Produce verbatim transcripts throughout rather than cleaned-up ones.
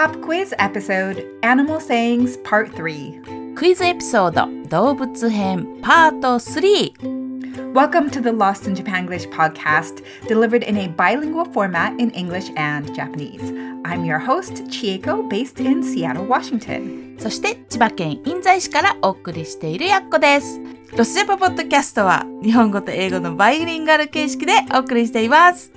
Pop Quiz Episode Animal Sayings Part three クイズエピソード動物編 Part three Welcome to the Lost in Japanglish podcast, delivered in a bilingual format in English and Japanese. I'm your host, Chieko, based in Seattle, Washington. そして千葉県印西市からお送りしているやっこです。ロスジャパポッドキャストは日本語と英語のバイリンガル形式でお送りしています。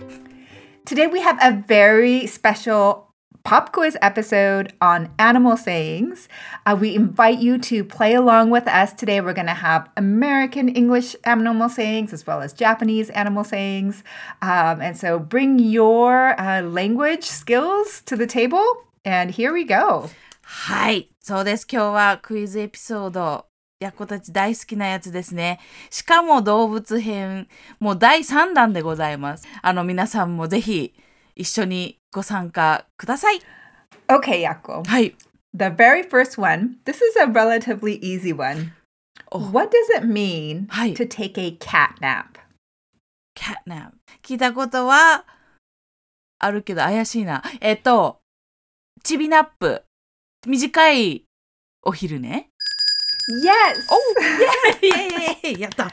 Today we have a very special Pop Quiz episode on animal sayings. Uh, we invite you to play along with us. Today we're going to have American English animal sayings as well as Japanese animal sayings. Um, and so bring your uh, language skills to the table. And here we go. はい、そうです。今日はクイズエピソード。やっこたち大好きなやつですね。しかも動物編、もう第3弾でございます。あの皆さんもぜひ一緒にご参加ください。Okay, やっこ。はい。The very first one. This is a relatively easy one. What does it mean、はい、to take a cat nap? Cat nap. 聞いたことはあるけど怪しいな。えっと、チビナップ。短いお昼ね。Yes! Oh, yay! Yay! Yay! Yatta!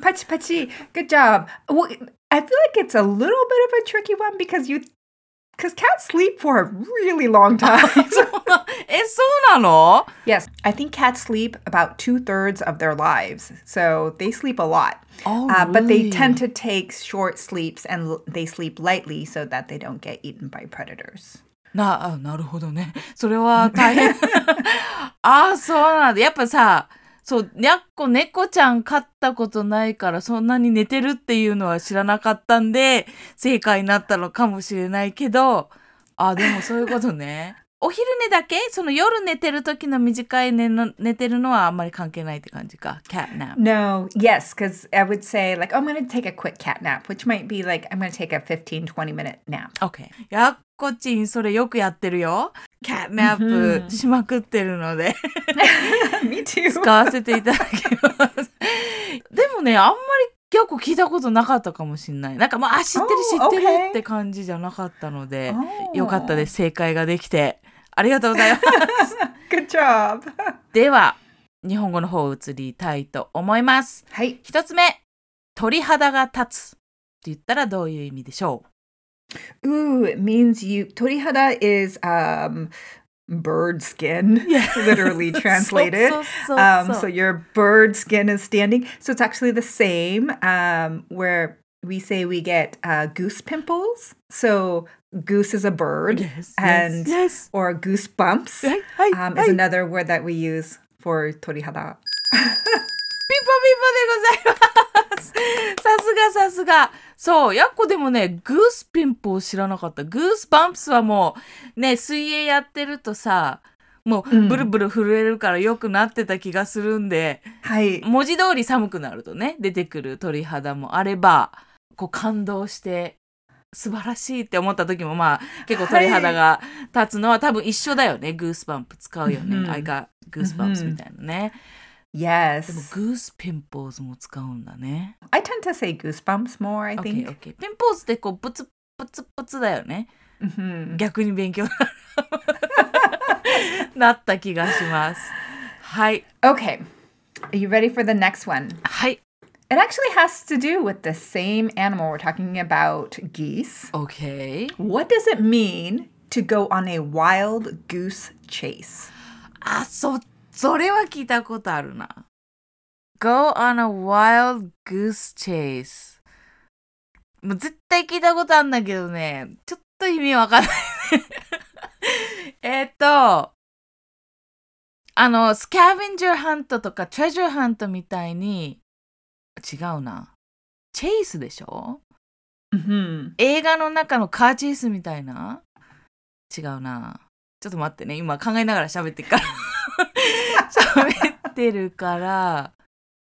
Pachi, pachi. Good job. Well, I feel like it's a little bit of a tricky one because you, because cats sleep for a really long time. Eh, so nano? Yes. I think cats sleep about two-thirds of their lives. So they sleep a lot. Oh, uh, but really? They tend to take short sleeps and l- they sleep lightly so that they don't get eaten by predators.な、あ、なるほどね。それは大変。あ、そうなんだ。やっぱさ、そう、にゃっこ猫ちゃん飼ったことないから、そんなに寝てるっていうのは知らなかったんで、正解になったのかもしれないけど、あ、でもそういうことね。お昼寝だけ？その夜寝てる時の短い 寝, の寝てるのはあんまり関係ないって感じか。Cat nap. No, yes, because I would say like, oh, I'm going to take a quick cat nap, which might be like, I'm going to take a fifteen, twenty minute nap. Okay. やっこちんそれよくやってるよ。Cat nap しまくってるのでMe too. 使わせていただきます。でもね、あんまり結構聞いたことなかったかもしれない。なんかまあ知ってる知ってるって感じじゃなかったので、oh, okay. よかったです。正解ができて。ありがとうございます。Good job. では、日本語の方を移りたいと思います。はい。一つ目、鳥肌が立つって言ったらどういう意味でしょう？ Ooh, it means you... 鳥肌 is、um, bird skin, literally translated. そうそうそうそう。Um, so your bird skin is standing. So it's actually the same、um, where we say we get、uh, goose pimples. So...Goose is a bird, yes, and yes. or goosebumpsはいはいはい um, is another word that we use for 鳥肌。ピポピポでございます。さすがさすが。そう、やっこでもね、グースピンポを知らなかった。グースバンプスはもうね、水泳やってるとさ、もうブルブル震えるから良くなってた気がするんで、はい、文字通り寒くなるとね、出てくる鳥肌もあれば、こう感動して。素晴らしいって思った時もまあ結構鳥肌が立つのは多分一緒だよね。はい、グースバンプ使うよね。Mm-hmm. I got goosebumps、mm-hmm. みたいなね。Yes. でもグースピンポーズも使うんだね。I tend to say goosebumps more, I think. Okay, okay. ピンポーズってこうブツブツブツだよね。Mm-hmm. 逆に勉強なった気がします。はい。Okay. Are you ready for the next one? はい。It actually has to do with the same animal. We're talking about geese. Okay. What does it mean to go on a wild goose chase? あ、そ、それは聞いたことあるな。Go on a wild goose chase. もう絶対聞いたことあるんだけどね。ちょっと意味わかんないね。えっと、あの、スカベンジャーハントとかトレジャーハントみたいに違うな。チェイスでしょ、mm-hmm. 映画の中のカーチェイスみたいな違うな。ちょっと待ってね。今考えながら喋ってるから。喋ってるから。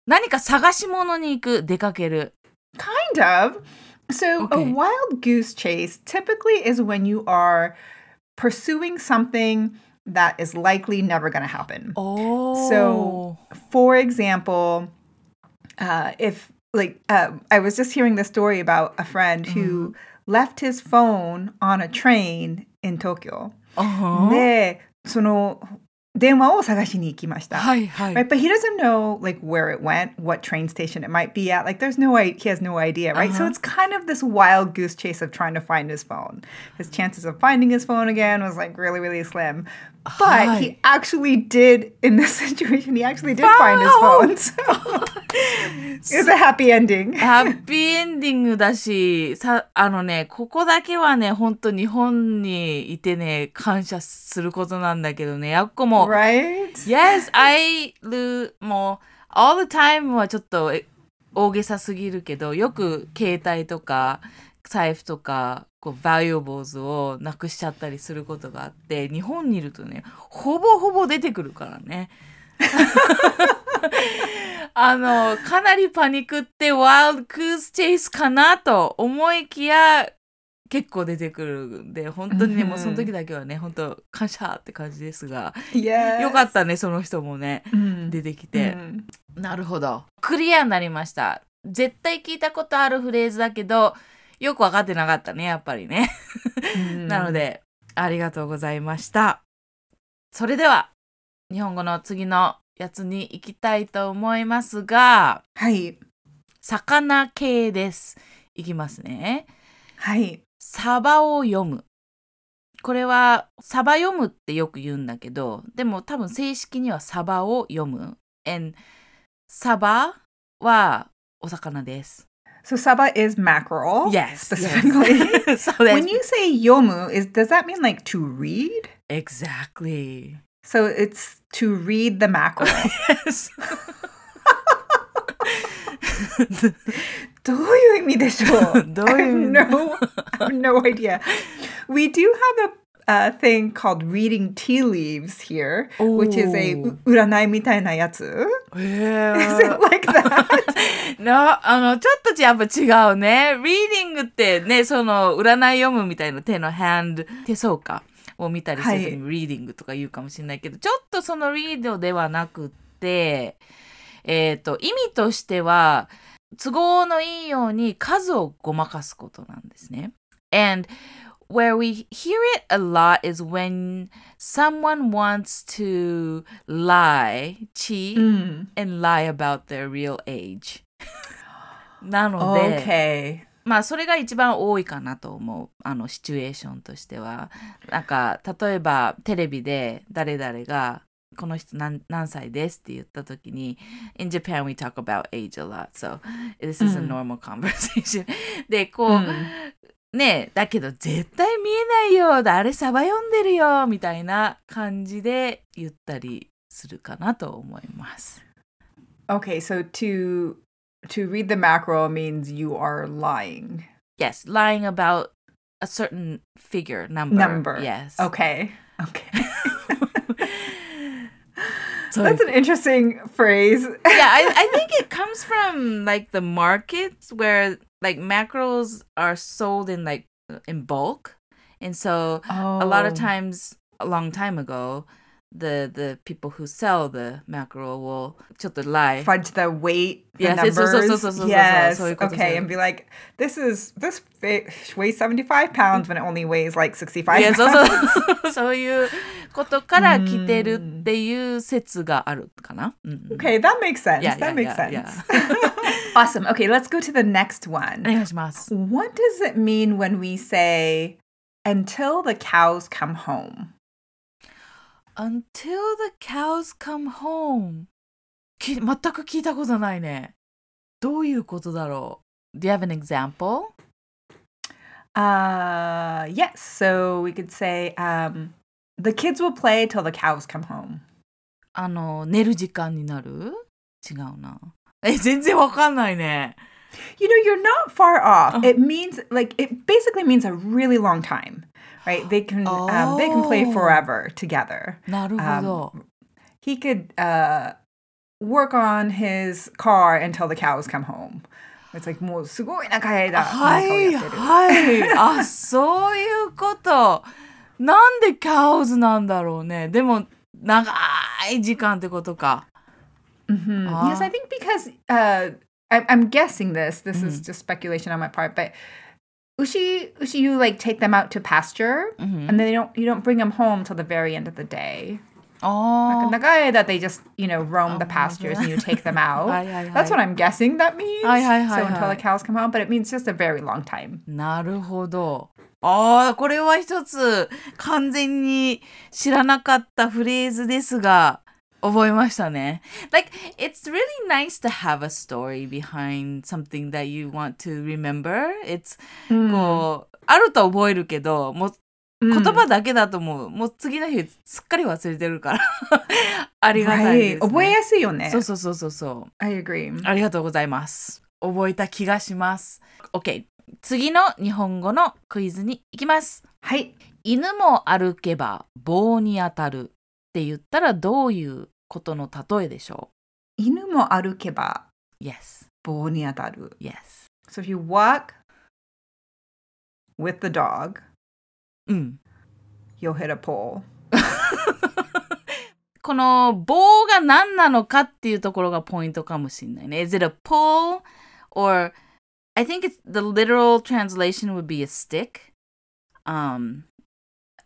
何か探し物に行く、出かける。Kind of. So、okay. a wild goose chase typically is when you are pursuing something that is likely never going to happen. Oh. So, for example...Uh, if like uh, I was just hearing the story about a friend who、mm. left his phone on a train in Tokyo、uh-huh. でその電話を探しに行きました。はいはい。 Right? But he doesn't know like where it went, what train station it might be at. Like there's no way, he has no idea, right?、Uh-huh. So it's kind of this wild goose chase of trying to find his phone. His chances of finding his phone again was like really, really slim. But、はい、he actually did, in this situation, he actually did、wow! find his phone. So it's a happy ending. Happy ending だし、さ、あのね、ここだけはね、本当日本にいてね、感謝することなんだけどね、やっこもRight? Yes, I lose もう all the time はちょっと大げさすぎるけど、よく携帯とか財布とかこうvaluablesをなくしちゃったりすることがあって、日本にいるとね、ほぼほぼ出てくるからね。あのかなりパニックってワイルドクーズチェイスかなと思いきや。結構出てくるんで本当にね、mm-hmm. もうその時だけはね本当感謝って感じですが、yes. よかったねその人もね、mm-hmm. 出てきて、mm-hmm. なるほどクリアになりました。絶対聞いたことあるフレーズだけどよく分かってなかったねやっぱりね、mm-hmm. なのでありがとうございました。それでは日本語の次のやつに行きたいと思いますが、はい魚系です。いきますね。はいサバを読む。これはサバ読むってよく言うんだけど、でも多分正式にはサバを読む。And サバはお魚です。So saba is mackerel. Yes, specifically. Yes. So when you say yomu, is does that mean like to read? Exactly. So it's to read the mackerel. Yes. どういう意味でしょう？ どういう意味？ I have no, I have no idea. We do have a, a thing called reading tea leaves here, which is a 占いみたいなやつ。Yeah. Is it like that? No, あのちょっとやっぱ違うね。Reading ってね、その占い読むみたいな手の hand 手相かを見たりするときに reading とか言うかもしれないけど、ちょっとその read ではなくて、えっと意味としては都合のいいように数をごまかすことなんですね。 And where we hear it a lot is when someone wants to lie, cheat, mm. and lie about their real age. なので、okay. まあそれが一番多いかなと思う。あのシチュエーションとしては、なんか例えばテレビで誰々がこの人 何, 何歳ですって言った時に In Japan we talk about age a lot so this is a normal conversation、うん、でこう、うん、ねだけど絶対見えないよあれサバ読んでるよみたいな感じで言ったりするかなと思います。 Okay, so to, to read the mackerel means you are lying. Yes, lying about a certain figure, number. Number. Yes. Okay. Okay. So that's an interesting phrase. Yeah, I, I think it comes from like the markets where like mackerels are sold in like in bulk. And so、oh. a lot of times, a long time ago, the, the people who sell the mackerel will ちょっと lie. Fudge the weight, the yes, numbers. So, so, so, so, yes, so, so, so, so, so, so, so, so, so, okay, and be like, this is, this weighs seventy-five pounds when it only weighs like sixty-five pounds. Yes, so, so, so you...ことから来てるっていう説があるかな。Okay, that makes sense. Yeah, yeah, that makes yeah, sense. Yeah. Awesome. Okay, let's go to the next one. お願いします。What does it mean when we say until the cows come home? Until the cows come home. き、全く聞いたことないね。どういうことだろう？ Do you have an example? Uh, yes. So we could say, um,The kids will play till the cows come home. あの、寝る時間になる？違うな。え、全然わかんないね。You know, you're not far off.、Oh. It means, like, it basically means a really long time, right? They can,、oh. um, they can play forever together. なるほど。Um, he could、uh, work on his car until the cows come home.It's like もうすごい長い間。はい、はい。あ、そういうこと。なんでcowsなんだろうね。でも長い時間ってことか。Mm-hmm. Yes, I think because、uh, I, I'm guessing this. This、mm. is just speculation on my part, but Ushi, ushi, you like take them out to pasture, mm-hmm. and then they don't. You don't bring them home till the very end of the day. Oh, like that they just you know roam oh, the pastures and you take them out. hai, hai, hai. That's what I'm guessing that means. Hai, hai, hai, so until hai. the cows come home, but it means just a very long time. なるほど。ああ、これは一つ完全に知らなかったフレーズですが。Like, it's really nice to have a story behind something that you want to remember. It's, こう、あると覚えるけど、もう言葉だけだともう、もう次の日すっかり忘れてるから。ありがたいですね。覚えやすいよね。そうそうそうそうそう。I agree. ありがとうございます。覚えた気がします。OK。次の日本語のクイズに行きます。はい。犬も歩けば棒に当たるって言ったらどういうことの例えでしょう。犬も歩けば、yes. 棒に当たる。Yes. So if you walk with the dog, うん。you'll hit a pole. この棒が何なのかっていうところがポイントかもしれないね。Is it a pole? Or I think it's, the literal translation would be a stick. Um,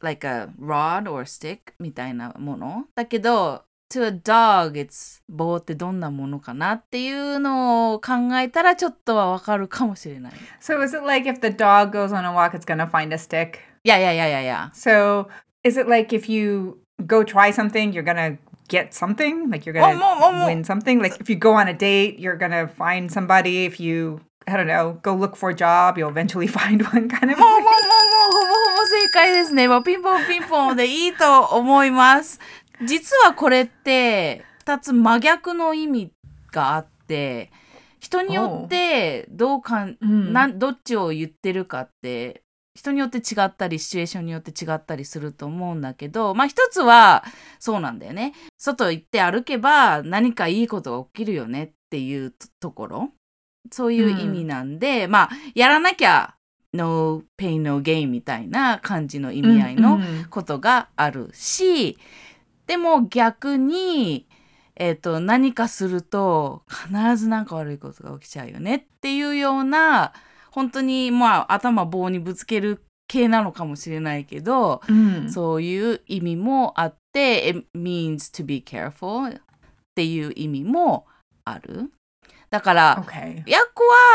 like a rod or a stick みたいなもの。だけど、to a dog, it's 棒ってどんなものかなっていうのを考えたらちょっとはわかるかもしれない。So is it like if the dog goes on a walk, it's gonna find a stick? Yeah, yeah, yeah, yeah, yeah. So is it like if you go try something, you're gonna get something? Like you're gonna おもおも win something? Like if you go on a date, you're gonna find somebody. If you, I don't know, go look for a job, you'll eventually find one kind of もうもうもうもうほぼ正解ですね。もうピンポンピンポンでいいと思います。実はこれって二つ真逆の意味があって、人によってどうかん、うん、なん、どっちを言ってるかって人によって違ったりシチュエーションによって違ったりすると思うんだけど、まあ一つはそうなんだよね。外行って歩けば何かいいことが起きるよねっていうところ、そういう意味なんで、うん、まあやらなきゃno pain no gain みたいな感じの意味合いのことがあるし、うんうんうんでも逆に、えーと、何かすると必ず何か悪いことが起きちゃうよねっていうような本当にまあ頭棒にぶつける系なのかもしれないけど、うん、そういう意味もあって It means to be careful っていう意味もある。だから、okay. 訳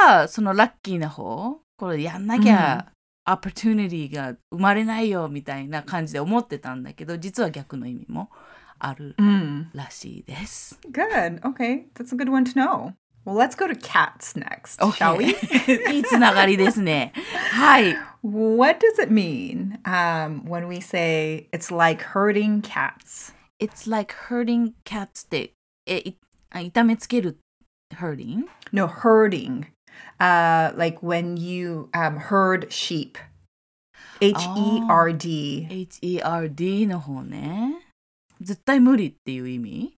はそのラッキーな方これやんなきゃ、うんオプチュニティが生まれないよみたいな感じで思ってたんだけど、実は逆の意味もあるらしいです。Mm. Good. Okay. That's a good one to know. Well, let's go to cats next, okay. shall we? いいつながりですね。はい。What does it mean、um, when we say it's like herding cats? It's like herding cats って、え、痛めつける herding? No, herding.Uh, like when you um, herd sheep. H E R D. H E R D の方ね。絶対無理っていう意味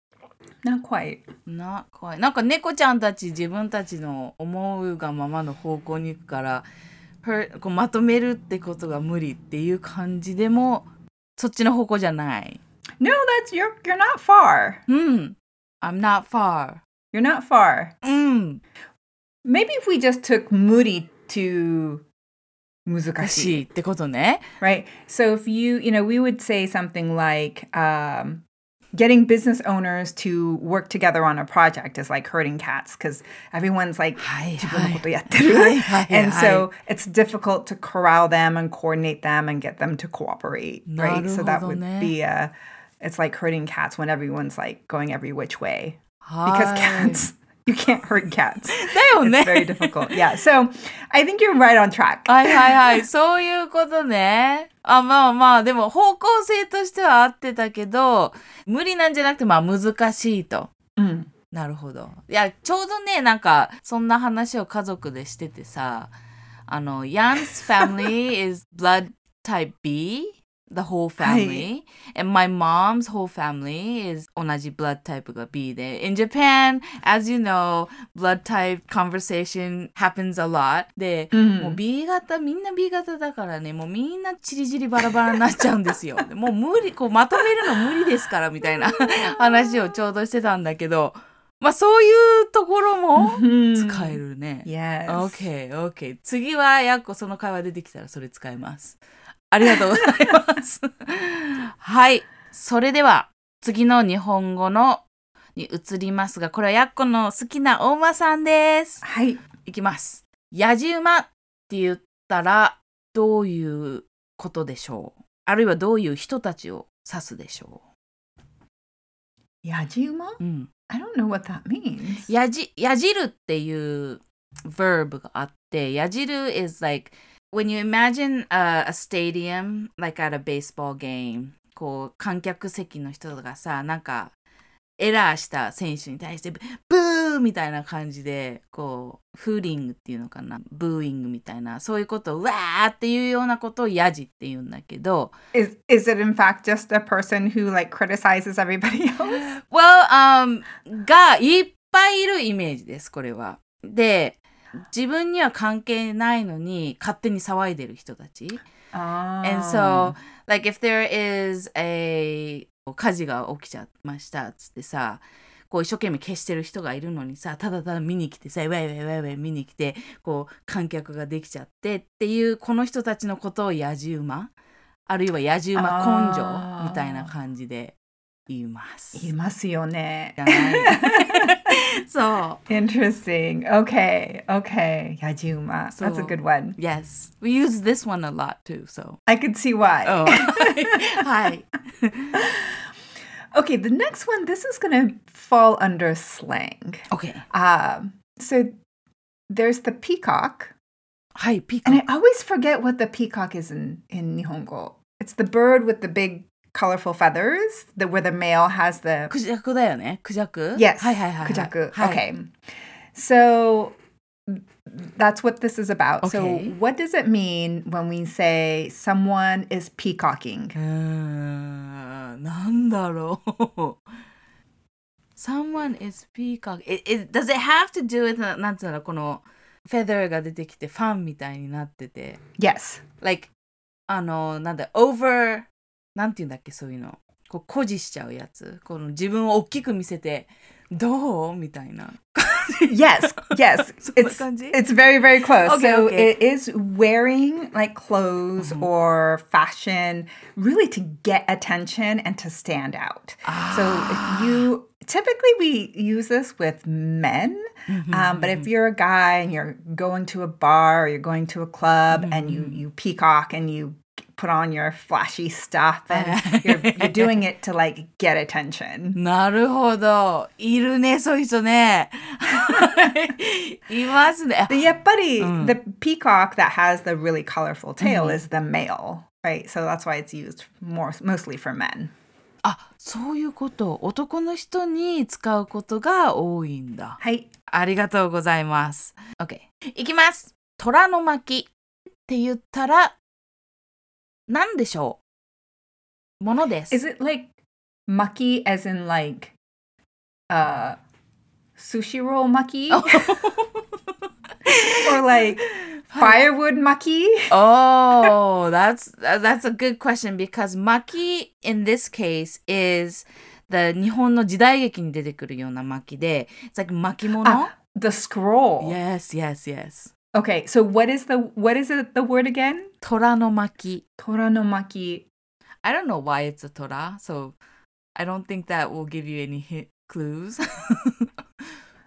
Not quite. Not quite. なんか猫ちゃんたち自分たちの思うがままの方向に行くから、her- こうまとめるってことが無理っていう感じでも、そっちの方向じゃない。No, that's, you're, you're not far. うん。I'm not far. You're not far. うん。Maybe if we just took 無理 to 難しいってことね。Right. So if you, you know, we would say something like、um, getting business owners to work together on a project is like herding cats because everyone's like 自分のことやってる。And so it's difficult to corral them and coordinate them and get them to cooperate. Right. So that would be a, it's like herding cats when everyone's like going every which way because cats.You can't herd cats. It's very difficult. Yeah, so I think you're right on track. はいはいはい、そういうことね。あ、まあまあ、でも方向性としては合ってたけど、無理なんじゃなくて、まあ難しいと。うん。なるほど。いや、ちょうどね、なんかそんな話を家族でしててさ、あの、Jan's family is blood type B, the whole family, and my mom's whole family is 同じ blood type が B で in Japan, as you know, blood type conversation happens a lot で、うん、もう B 型みんな B 型だからねもうみんなチリチリバラバラになっちゃうんですよもう無理こうまとめるの無理ですからみたいな話をちょうどしてたんだけどまあそういうところも使えるね。Yes. Okay, okay. 次はやっこその会話出てきたらそれ使います。ありがとうございます。はい。それでは次の日本語のに移りますが、これはやっこの好きなお馬さんです。はい。いきます。やじ馬って言ったらどういうことでしょう。あるいはどういう人たちを指すでしょう。やじ馬？うん。I don't know what that means. やじ、やじるっていう verb があって、やじる is like when you imagine a, a stadium like at a baseball game こう観客席の人がさ、なんかエラーした選手に対してブーみたいな感じでこうフーリングっていうのかな、ブーイングみたいなそういうことをわーっていうようなことをやじって言うんだけど is, is it in fact just a person who like criticizes everybody else? Well, um, がいっぱいいるイメージですこれは。で、自分には関係ないのに勝手に騒いでる人たち、oh. And so, like if there is a火事が起きちゃいましたっつってさ、こう一生懸命消してる人がいるのにさ、ただただ見に来てさ、ウェイウェイウェイウェイ見に来て、こう観客ができちゃってっていうこの人たちのことをやじ馬、あるいはやじ馬根性みたいな感じで言います。言いますよね。そう。Interesting. Okay, okay. やじ馬。So, that's a good one. Yes, we use this one a lot too. So I could see why. Oh. Hi. Okay, the next one, this is going to fall under slang. Okay. Um, so there's the peacock. Hi, peacock. And I always forget what the peacock is in, in Nihongo. It's the bird with the big colorful feathers, the, where the male has the... Kujaku だよね? Kujaku? Yes, kujaku. Okay. So that's what this is about. Okay. So what does it mean when we say someone is peacocking? Uh... なんだろう Someone is peacock. It, it, does it have to do with なんつうのこのフェザーが出てきてファンみたいになってて Yes. Like あのなんだ over なんていうんだっけそういうのこう誇示しちゃうやつこの自分を大きく見せてどうみたいなYes, yes. It's, it's very, very close. Okay, so okay. It is wearing like clothes mm-hmm. or fashion really to get attention and to stand out. Ah. So if you typically we use this with men, mm-hmm. um, but if you're a guy and you're going to a bar or you're going to a club mm-hmm. and you, you peacock and you put on your flashy stuff and you're, you're doing it to like get attention. なるほど。いるね、そういう人ね。いますね。やっぱり、うん、the peacock that has the really colorful tail、うん、is the male, right? So that's why it's used more, mostly for men. あ、そういうこと。男の人に使うことが多いんだ。はい。ありがとうございます。OK。いきます。虎の巻って言ったら、なんでしょうものです。Is it like maki as in like、uh, sushi roll maki? Or like firewood maki? Oh, that's, that's a good question because maki in this case is the 日本の時代劇に出てくるような巻で It's like 巻物 ah, The scroll. Yes, yes, yes.Okay, so what is the what is it, the word again? Toranomaki. Toranomaki. I don't know why it's a tora, so I don't think that will give you any hint clues.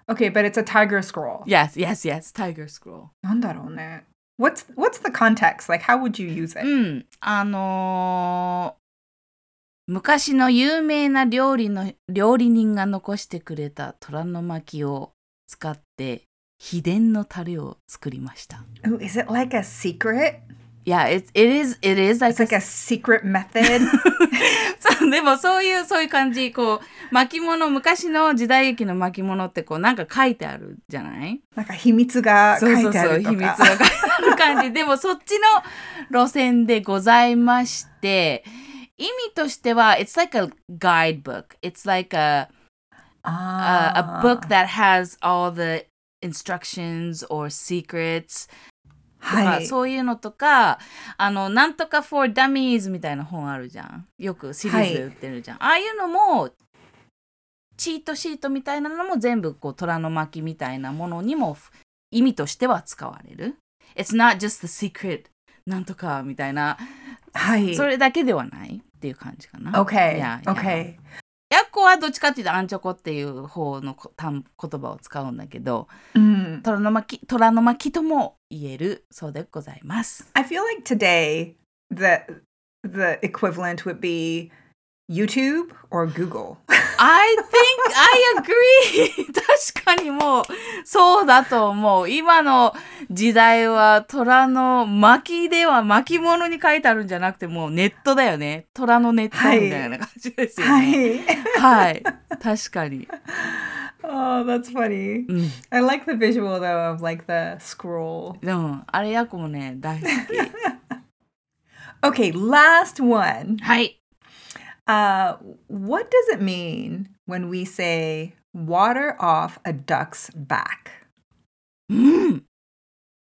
Okay, but it's a tiger scroll. Yes, yes, yes, tiger scroll. なんだろうね。What's what's the context? Like how would you use it? うん、あのー、昔の有名な料理の料理人が残してくれた虎の巻を使って。秘伝のタレを作りました。Oh, is it like a secret? Yeah, it, it is. It is like, it's like a, a secret method. でもそういうそういう感じこう巻物昔の時代劇の巻物ってこうなんか書いてあるじゃない？なんか秘密が書いてあるとか。そうそうそう秘密が書いてある感じ。でもそっちの路線でございまして意味としては it's like a guidebook. It's like a、ah. a, a book that has all the instructions or secrets はいそういうのとかあのなんとか for dummies みたいな本あるじゃんよくシリーズで売ってるじゃん、はい、ああいうのもチートシートみたいなのも全部こう虎の巻みたいなものにも意味としては使われる。It's not just the secret なんとかみたいな、はい、それだけではないっていう感じかな。 OK yeah, yeah. OK ヤッコはどっちかっていうとアンチョコっていう方の言葉を使うんだけど、mm. 虎の巻、虎の巻とも言えるそうでございます。 I feel like today the, the equivalent would be YouTube or Google. I think I agree. 確かにもうそうだと思う。今の時代は虎の巻では巻物に書いてあるんじゃなくてもうネットだよね。虎のネットみたいな感じですよね。はい。はい、確かに。Oh, that's funny. I like the visual though of like the scroll. でもあれやこもね大好き。Okay, last one. はい。Uh, what does it mean when we say water off a duck's back? うん。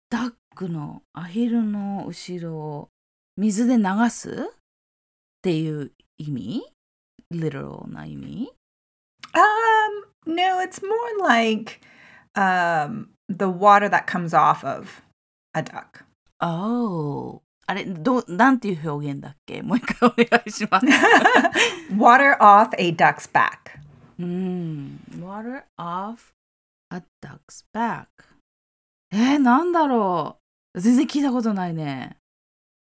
ダックのアヒルの後ろを水で流すっていう意味 literal な意味 Um, no, it's more like um, the water that comes off of a duck. Oh.あれどなんていう表現だっけもう一回お願いしますWater off a duck's back、うん、Water off a duck's back えー、なんだろう全然聞いたことないね。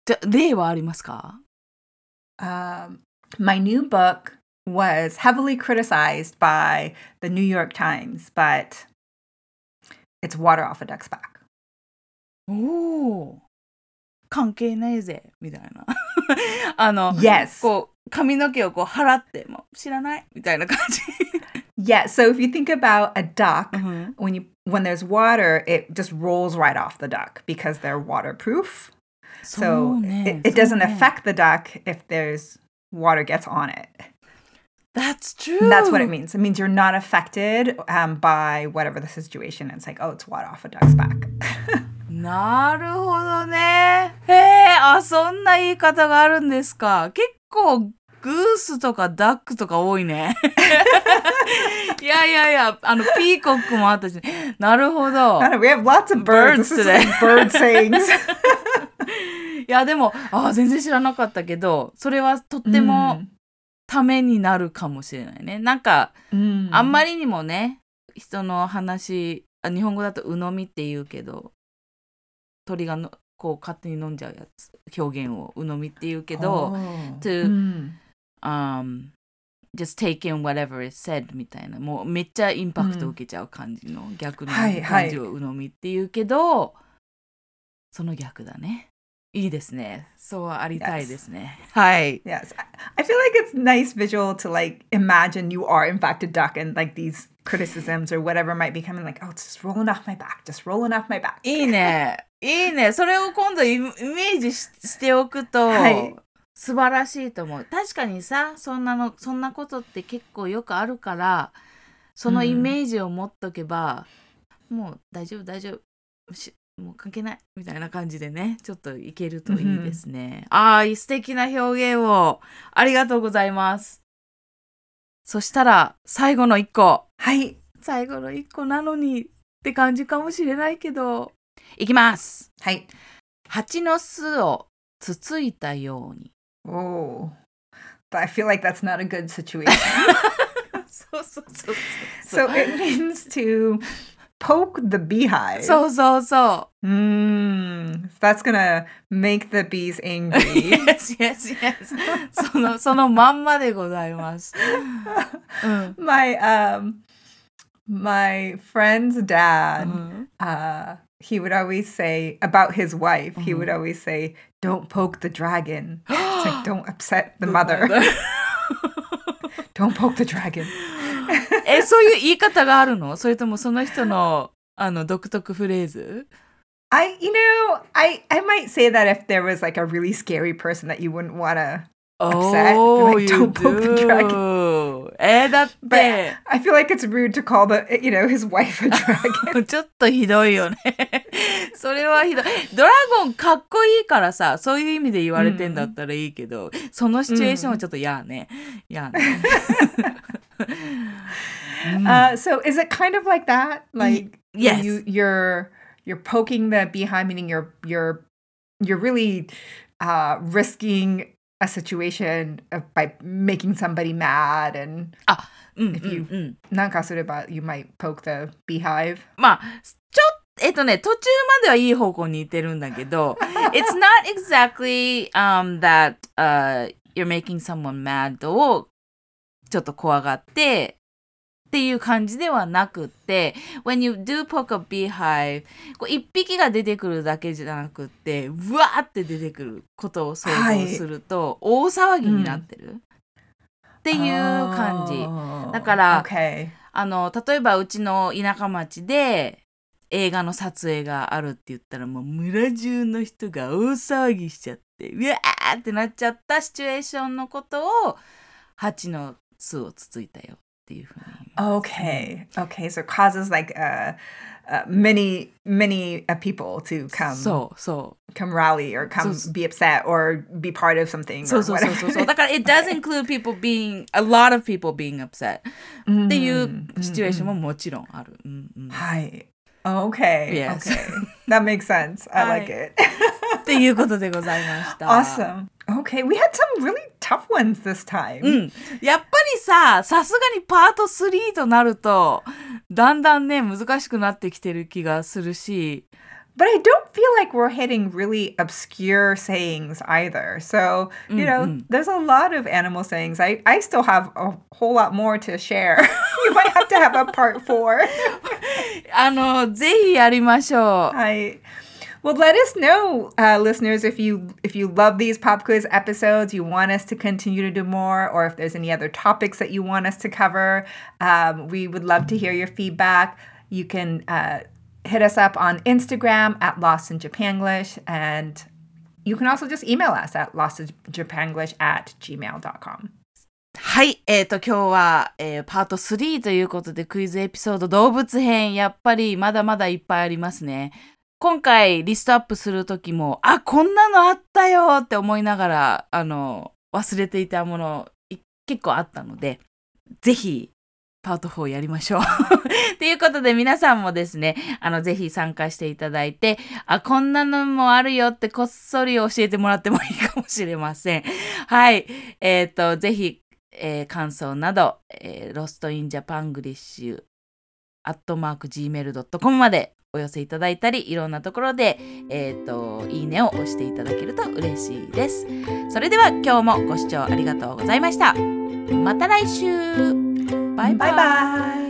じゃ例はありますか、um, My new book was heavily criticized by the New York Times, but it's water off a duck's back. おー関係ないぜみたいなあの、yes. こう髪の毛をこう払っても知らないみたいな感じYeah, so if you think about a duck、mm-hmm. when, you, when there's water, it just rolls right off the duck because they're waterproof. So、ね、it, it doesn't、ね、affect the duck if there's water gets on it. That's true. That's what it means. It means you're not affected、um, by whatever the situation. It's like, oh, it's water off a duck's back. なるほどね。へえ、あ、そんな言い方があるんですか。結構グースとかダックとか多いね。いやいやいや、あのピーコックもあったし、ね、なるほど。We have lots of birds today. Bird sayings. いやでも、あ、全然知らなかったけど、それはとっても、うん、ためになるかもしれないね。なんか、うん、あんまりにもね、人の話、あ、日本語だと鵜呑みって言うけど。鳥がのこう勝手に飲んじゃうやつ表現を鵜呑みって言うけど、oh. to、mm. um, just take in whatever is said みたいなもうめっちゃインパクト受けちゃう感じの、mm. 逆の感じを鵜呑みって言うけど、はいはい、その逆だね。いいですね。そうありたいですね。Yes. はい。Yes, I feel like it's nice visual to like imagine you are in fact a duck and like these criticisms or whatever might be coming like oh it's just rolling off my back, just rolling off my back. いいね。いいね。それを今度イメージ し, しておくと、はい、素晴らしいと思う。確かにさ、そんなのそんなことって結構よくあるから、そのイメージを持っとけば、うん、もう大丈夫大丈夫し、もう関係ないみたいな感じでね、ちょっといけるといいですね。うん、ああ、素敵な表現をありがとうございます。そしたら最後の一個、はい、最後の一個なのにって感じかもしれないけど。いきます。はい。蜂の巣をつついたように。Oh, but I feel like that's not a good situation. そうそうそうそう。So it means to poke the beehive. そうそうそう。Mm, that's gonna make the bees angry. Yes, yes, yes. そのそのまんまでございます。うん、my um my friend's dad. うん。Uh,He would always say, about his wife, he would always say, don't poke the dragon. It's like, don't upset the mother. Don't poke the dragon. え、そういう言い方があるの？それともその人の、あの独特フレーズ？I, you know, I, I might say that if there was like a really scary person that you wouldn't want to upset. Oh, like, don't poke the dragon. Eh, that's bad. I feel like it's rude to call the, you know, his wife a dragon. ちょっとひどいよね。それはひどい。ドラゴンかっこいいからさ、そういう意味で言われてんだったらいいけど、そのシチュエーションはちょっとやーね。やーね。mm. uh, so is it kind of like that? Like, yes, you, you're you're poking the behind, meaning you're you're you're really uh, risking a situation by making somebody mad, and ah, mm, if you mm, mm. you might poke the beehive. まあ、ちょっとえっとね、途中まではいい方向に行ってるんだけど、it's not exactly um, that uh, you're making someone mad をちょっと怖がってっていう感じではなくて、when you do poke a beehive、こう一匹が出てくるだけじゃなくて、うわーって出てくることを想像すると、はい、大騒ぎになってる、うん、っていう感じ。だから、okay. あの例えばうちの田舎町で映画の撮影があるって言ったらもう村中の人が大騒ぎしちゃってうわーってなっちゃったシチュエーションのことを蜂の巣をつついたよっていうふうに言います。Okay, okay, so causes like uh, uh, many many people to come, そうそう。come rally or come そうそう。be upset or be part of something. そうそうそうそう。だから it does include people being a lot of people being upset っていうシチュエーションももちろんある。うんうん、はい。Okay. Yes. Okay. That makes sense. I like it. っていうことでございました。Awesome. Okay, we had some really tough ones this time. うん。やっぱりさ、さすがにパート3となると、だんだんね、難しくなってきてる気がするし。But I don't feel like we're hitting really obscure sayings either. So, you know, mm-hmm. there's a lot of animal sayings. I, I still have a whole lot more to share. You might have to have a part four. あの、ぜひやりましょう。はい。Well, let us know, uh, listeners, if you if you love these Pop Quiz episodes, you want us to continue to do more, or if there's any other topics that you want us to cover. Um, we would love to hear your feedback. You can... Uh, Hit us up on Instagram at Lost in Japanglish, and you can also just email us at lostinjapanglish at gmail dot com. はい、えーと今日は、えー、パート3ということでクイズエピソード動物編やっぱりまだまだいっぱいありますね。今回リストアップする時もあこんなのあったよって思いながらあの忘れていたもの結構あったのでぜひ。パート4やりましょうということで皆さんもですねあのぜひ参加していただいてあこんなのもあるよってこっそり教えてもらってもいいかもしれませんはいえっとぜひ、えー、感想など、えー、ロストインジャパングリッシュアットマークジーメールドットコム までお寄せいただいたりいろんなところで、えー、といいねを押していただけると嬉しいですそれでは今日もご視聴ありがとうございましたまた来週Bye-bye. Bye-bye.